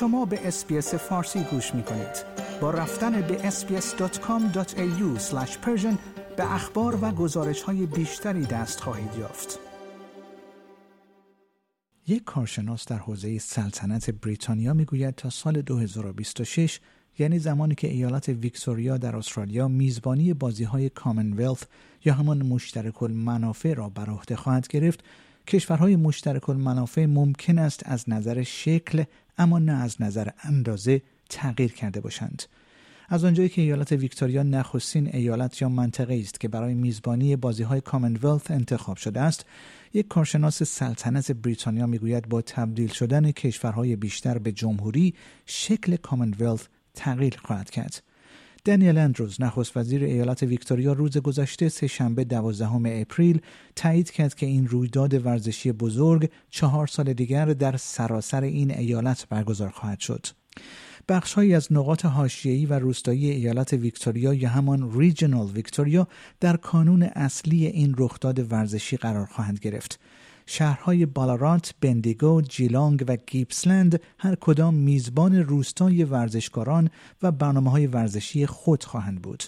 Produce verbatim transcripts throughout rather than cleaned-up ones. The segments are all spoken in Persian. شما به اس‌بی‌اس فارسی گوش می‌کنید. با رفتن به اس بی اس دات کام دات ای یو اسلش پرشن به اخبار و گزارش‌های بیشتری دست خواهید یافت. یک کارشناس در حوزه سلطنت بریتانیا میگوید تا سال دو هزار و بیست و شش، یعنی زمانی که ایالت ویکتوریا در استرالیا میزبانی بازی‌های کامنولت یا همان مشترک المنافع را بر عهده خواهد گرفت، کشورهای مشترک المنافع ممکن است از نظر شکل اما نه از نظر اندازه تغییر کرده باشند. از آنجایی که ایالت ویکتوریا نخستین ایالت یا منطقه است که برای میزبانی بازی‌های کامنولت انتخاب شده است، یک کارشناس سلطنت بریتانیا میگوید با تبدیل شدن کشورهای بیشتر به جمهوری، شکل کامنولت تغییر خواهد کرد. دانیل اندروز، نخست وزیر ایالت ویکتوریا، روز گذشته سه شنبه دوازدهم اپریل تایید کرد که این رویداد ورزشی بزرگ چهار سال دیگر در سراسر این ایالت برگزار خواهد شد. بخش‌هایی از نقاط حاشیه‌ای و روستایی ایالت ویکتوریا یا همان ریجنال ویکتوریا در کانون اصلی این رخداد ورزشی قرار خواهند گرفت. شهرهای بالارات، بندیگو، جیلانگ و گیپسلند هر کدام میزبان روستای ورزشکاران و برنامه‌های ورزشی خود خواهند بود.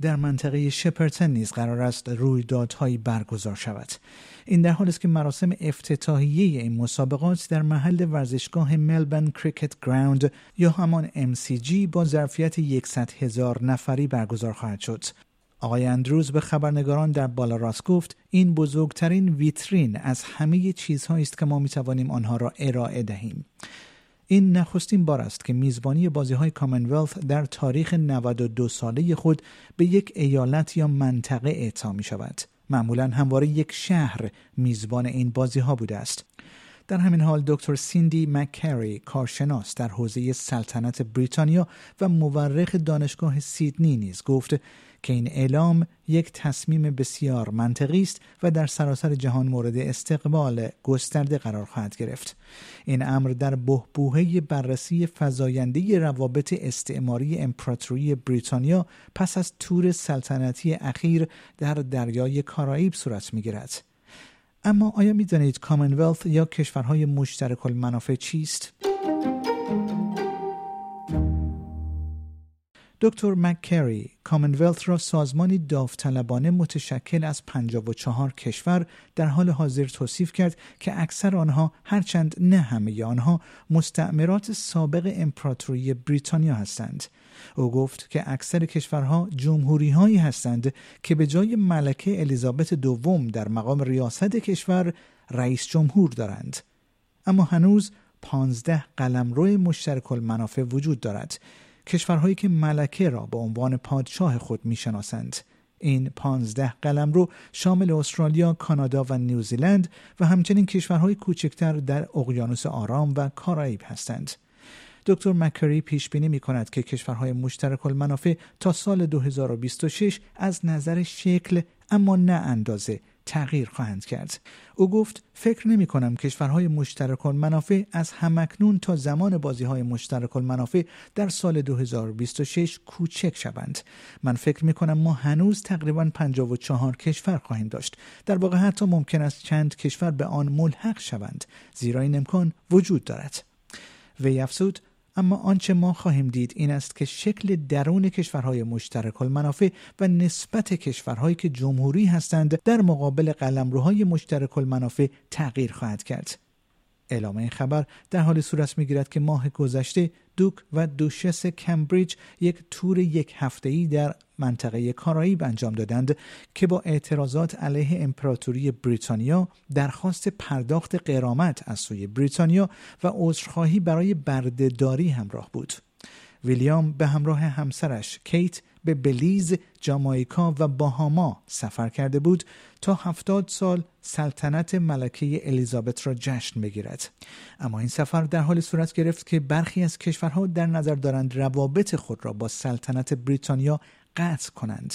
در منطقه شپرتن نیز قرار است رویدادهایی برگزار شود. این در حالی است که مراسم افتتاحیه این مسابقات در محل ورزشگاه ملبورن کریکت گراوند یا همان ام سی جی با ظرفیت صد هزار نفری برگزار خواهد شد. آقای اندروز به خبرنگاران در بالارات گفت این بزرگترین ویترین از همه چیزهایی است که ما می‌توانیم آنها را ارائه دهیم. این نخستین بار است که میزبانی بازی‌های کامنولت در تاریخ نود و دو ساله خود به یک ایالت یا منطقه اعطا می‌شود. معمولاً همواره یک شهر میزبان این بازی‌ها بوده است. در همین حال دکتر سیندی مک‌کری، کارشناس در حوزه سلطنت بریتانیا و مورخ دانشگاه سیدنی نیز گفت که این اعلام یک تصمیم بسیار منطقی است و در سراسر جهان مورد استقبال گسترده قرار خواهد گرفت. این امر در بحبوحه بررسی فزاینده روابط استعماری امپراتوری بریتانیا پس از تور سلطنتی اخیر در دریای کارائیب صورت می‌گیرد. اما آیا می‌دانید کامنولت یا کشورهای مشترک المنافع چیست؟ دکتر مک‌کری کامنولت را سازمانی داوطلبانه متشکل از پنجاه و چهار کشور در حال حاضر توصیف کرد که اکثر آنها، هرچند نه همه آنها، مستعمرات سابق امپراتوری بریتانیا هستند. او گفت که اکثر کشورها جمهوری‌هایی هستند که به جای ملکه الیزابت دوم در مقام ریاست کشور رئیس جمهور دارند. اما هنوز پانزده قلمرو مشترک المنافع وجود دارد، کشورهایی که ملکه را به عنوان پادشاه خود میشناسند. این پانزده قلمرو شامل استرالیا، کانادا و نیوزیلند و همچنین کشورهای کوچکتر در اقیانوس آرام و کارائیب هستند. دکتر مک‌کری پیش بینی می کند که کشورهای مشترک المنافع تا سال دو هزار و بیست و شش از نظر شکل اما نه اندازه تغییر خواهند کرد. او گفت فکر نمی کنم کشورهای مشترک المنافع از همکنون تا زمان بازی‌های مشترک المنافع در سال دو هزار و بیست و شش کوچک شوند. من فکر می کنم ما هنوز تقریباً پنجاه و چهار کشور خواهیم داشت. در واقع حتی ممکن است چند کشور به آن ملحق شوند، زیرا این امکان وجود دارد. وی افزود اما آنچه ما خواهیم دید این است که شکل درون کشورهای مشترک المنافع و نسبت کشورهایی که جمهوری هستند در مقابل قلمروهای مشترک المنافع تغییر خواهد کرد. اعلام این خبر در حال صورت می‌گیرد که ماه گذشته دوک و دوشس کمبریج یک تور یک هفته‌ای در منطقه کارائیب انجام دادند که با اعتراضات علیه امپراتوری بریتانیا، درخواست پرداخت غرامت از سوی بریتانیا و عذرخواهی برای بردهداری همراه بود. ویلیام به همراه همسرش کیت به بلیز، جامائیکا و باهاما سفر کرده بود تا هفتاد سال سلطنت ملکه الیزابت را جشن بگیرد. اما این سفر در حال صورت گرفت که برخی از کشورها در نظر دارند روابط خود را با سلطنت بریتانیا قطع کنند.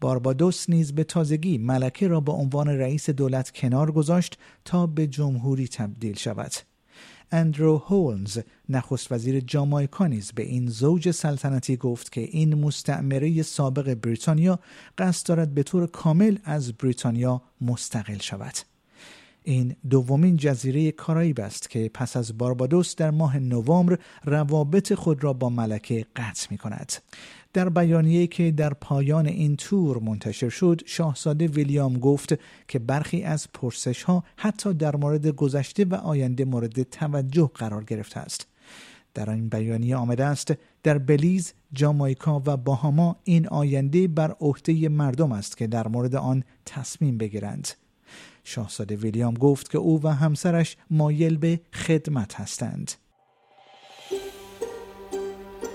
باربادوس نیز به تازگی ملکه را به عنوان رئیس دولت کنار گذاشت تا به جمهوری تبدیل شود. اندرو هولنز، نخست وزیر جامائیکا، نیز به این زوج سلطنتی گفت که این مستعمره سابق بریتانیا قصد دارد به طور کامل از بریتانیا مستقل شود. این دومین جزیره کارائیب است که پس از باربادوس در ماه نوامبر روابط خود را با ملکه قطع می کند. در بیانیه‌ای که در پایان این تور منتشر شد، شاهزاده ویلیام گفت که برخی از پرسش‌ها حتی در مورد گذشته و آینده مورد توجه قرار گرفته است. در این بیانیه آمده است در بلیز، جامائیکا و باهاما این آینده بر عهده مردم است که در مورد آن تصمیم بگیرند. شاهزاده ویلیام گفت که او و همسرش مایل به خدمت هستند.